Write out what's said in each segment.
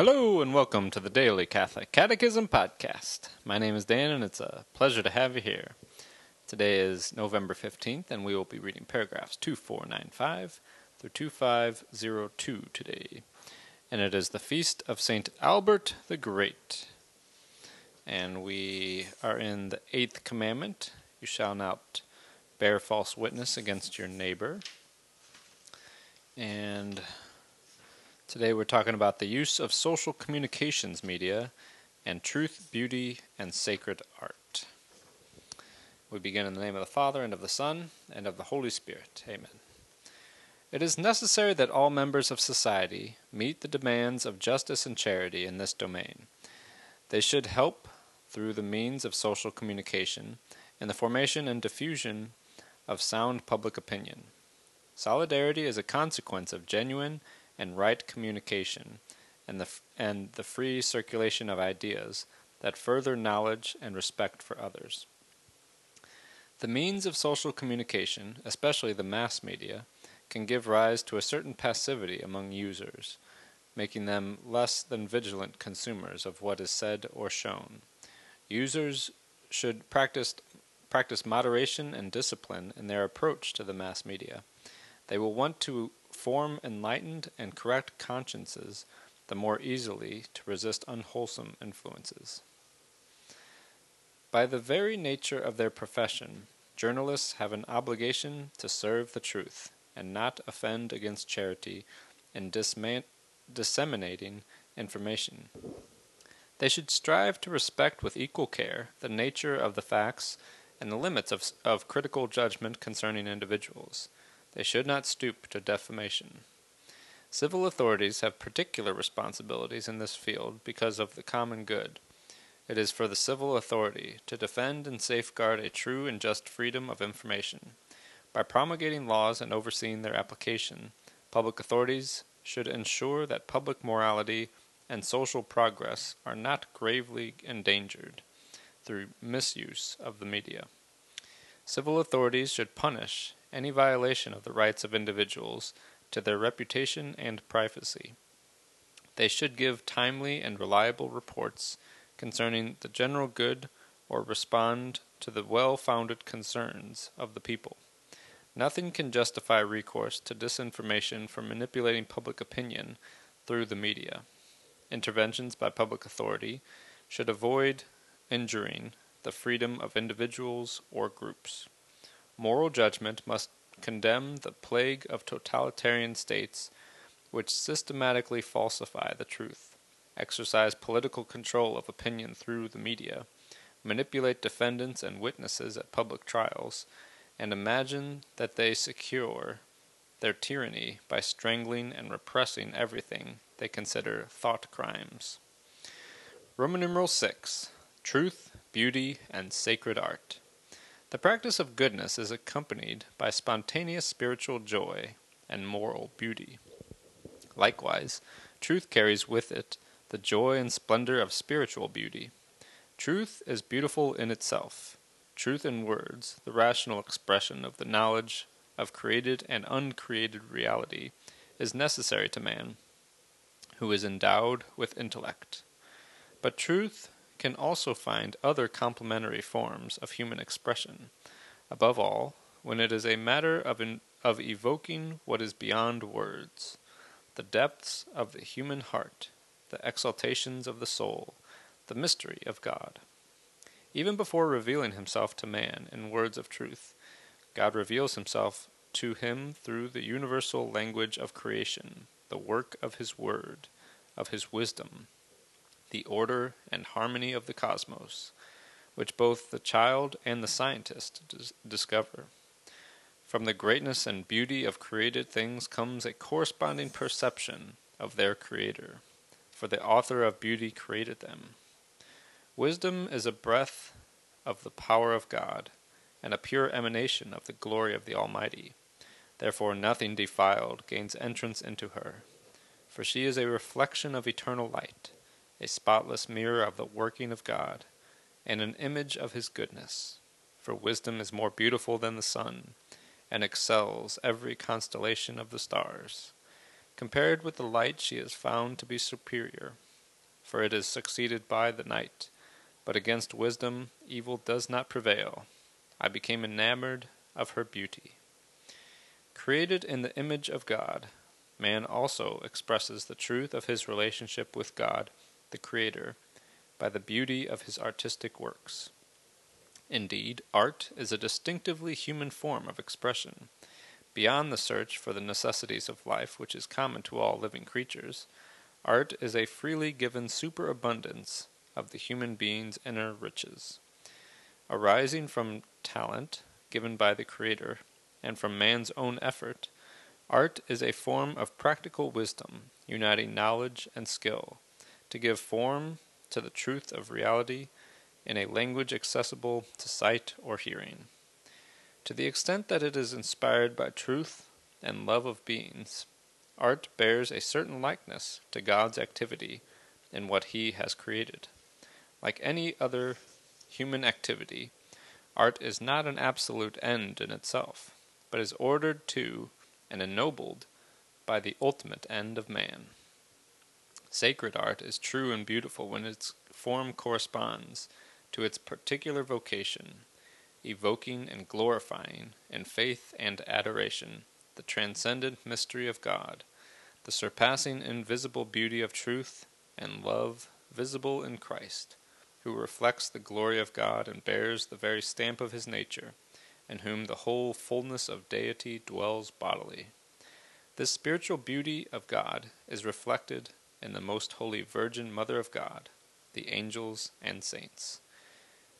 Hello and welcome to the Daily Catholic Catechism Podcast. My name is Dan and it's a pleasure to have you here. Today is November 15th and we will be reading paragraphs 2495 through 2502 today. And it is the Feast of St. Albert the Great. And we are in the Eighth Commandment, you shall not bear false witness against your neighbor. And today we're talking about the use of social communications media and truth, beauty, and sacred art. We begin in the name of the Father, and of the Son, and of the Holy Spirit. Amen. It is necessary that all members of society meet the demands of justice and charity in this domain. They should help through the means of social communication in the formation and diffusion of sound public opinion. Solidarity is a consequence of genuine and right communication, and the free circulation of ideas that further knowledge and respect for others. The means of social communication, especially the mass media, can give rise to a certain passivity among users, making them less than vigilant consumers of what is said or shown. Users should practice moderation and discipline in their approach to the mass media. They will want to form enlightened and correct consciences the more easily to resist unwholesome influences. By the very nature of their profession, journalists have an obligation to serve the truth and not offend against charity in disseminating information. They should strive to respect with equal care the nature of the facts and the limits of critical judgment concerning individuals. They should not stoop to defamation. Civil authorities have particular responsibilities in this field because of the common good. It is for the civil authority to defend and safeguard a true and just freedom of information. By promulgating laws and overseeing their application, public authorities should ensure that public morality and social progress are not gravely endangered through misuse of the media. Civil authorities should punish any violation of the rights of individuals to their reputation and privacy. They should give timely and reliable reports concerning the general good or respond to the well-founded concerns of the people. Nothing can justify recourse to disinformation for manipulating public opinion through the media. Interventions by public authority should avoid injuring the freedom of individuals or groups. Moral judgment must condemn the plague of totalitarian states which systematically falsify the truth, exercise political control of opinion through the media, manipulate defendants and witnesses at public trials, and imagine that they secure their tyranny by strangling and repressing everything they consider thought crimes. Roman numeral 6, Truth, Beauty, and Sacred Art. The practice of goodness is accompanied by spontaneous spiritual joy and moral beauty. Likewise, truth carries with it the joy and splendor of spiritual beauty. Truth is beautiful in itself. Truth in words, the rational expression of the knowledge of created and uncreated reality, is necessary to man, who is endowed with intellect. But truth can also find other complementary forms of human expression, above all, when it is a matter of evoking what is beyond words, the depths of the human heart, the exaltations of the soul, the mystery of God. Even before revealing himself to man in words of truth, God reveals himself to him through the universal language of creation, the work of his word, of his wisdom, the order and harmony of the cosmos, which both the child and the scientist discover. From the greatness and beauty of created things comes a corresponding perception of their creator, for the author of beauty created them. Wisdom is a breath of the power of God, and a pure emanation of the glory of the Almighty. Therefore nothing defiled gains entrance into her, for she is a reflection of eternal light, a spotless mirror of the working of God, and an image of his goodness. For wisdom is more beautiful than the sun, and excels every constellation of the stars. Compared with the light, she is found to be superior, for it is succeeded by the night. But against wisdom evil does not prevail. I became enamored of her beauty. Created in the image of God, man also expresses the truth of his relationship with God, the Creator, by the beauty of his artistic works. Indeed, art is a distinctively human form of expression. Beyond the search for the necessities of life, which is common to all living creatures, art is a freely given superabundance of the human being's inner riches, arising from talent given by the Creator and from man's own effort. Art is a form of practical wisdom, uniting knowledge and skill, to give form to the truth of reality in a language accessible to sight or hearing. To the extent that it is inspired by truth and love of beings, art bears a certain likeness to God's activity in what He has created. Like any other human activity, art is not an absolute end in itself, but is ordered to and ennobled by the ultimate end of man. Sacred art is true and beautiful when its form corresponds to its particular vocation, evoking and glorifying, in faith and adoration, the transcendent mystery of God, the surpassing invisible beauty of truth and love visible in Christ, who reflects the glory of God and bears the very stamp of His nature, in whom the whole fullness of deity dwells bodily. This spiritual beauty of God is reflected in the Most Holy Virgin Mother of God, the angels and saints.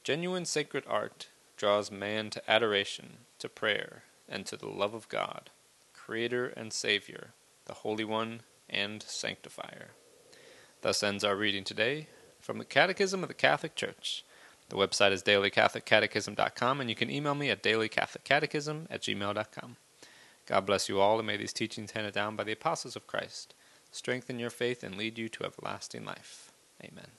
Genuine sacred art draws man to adoration, to prayer, and to the love of God, Creator and Savior, the Holy One and Sanctifier. Thus ends our reading today from the Catechism of the Catholic Church. The website is dailycatholiccatechism.com, and you can email me at dailycatholiccatechism@gmail.com. God bless you all, and may these teachings handed down by the apostles of Christ strengthen your faith and lead you to everlasting life. Amen.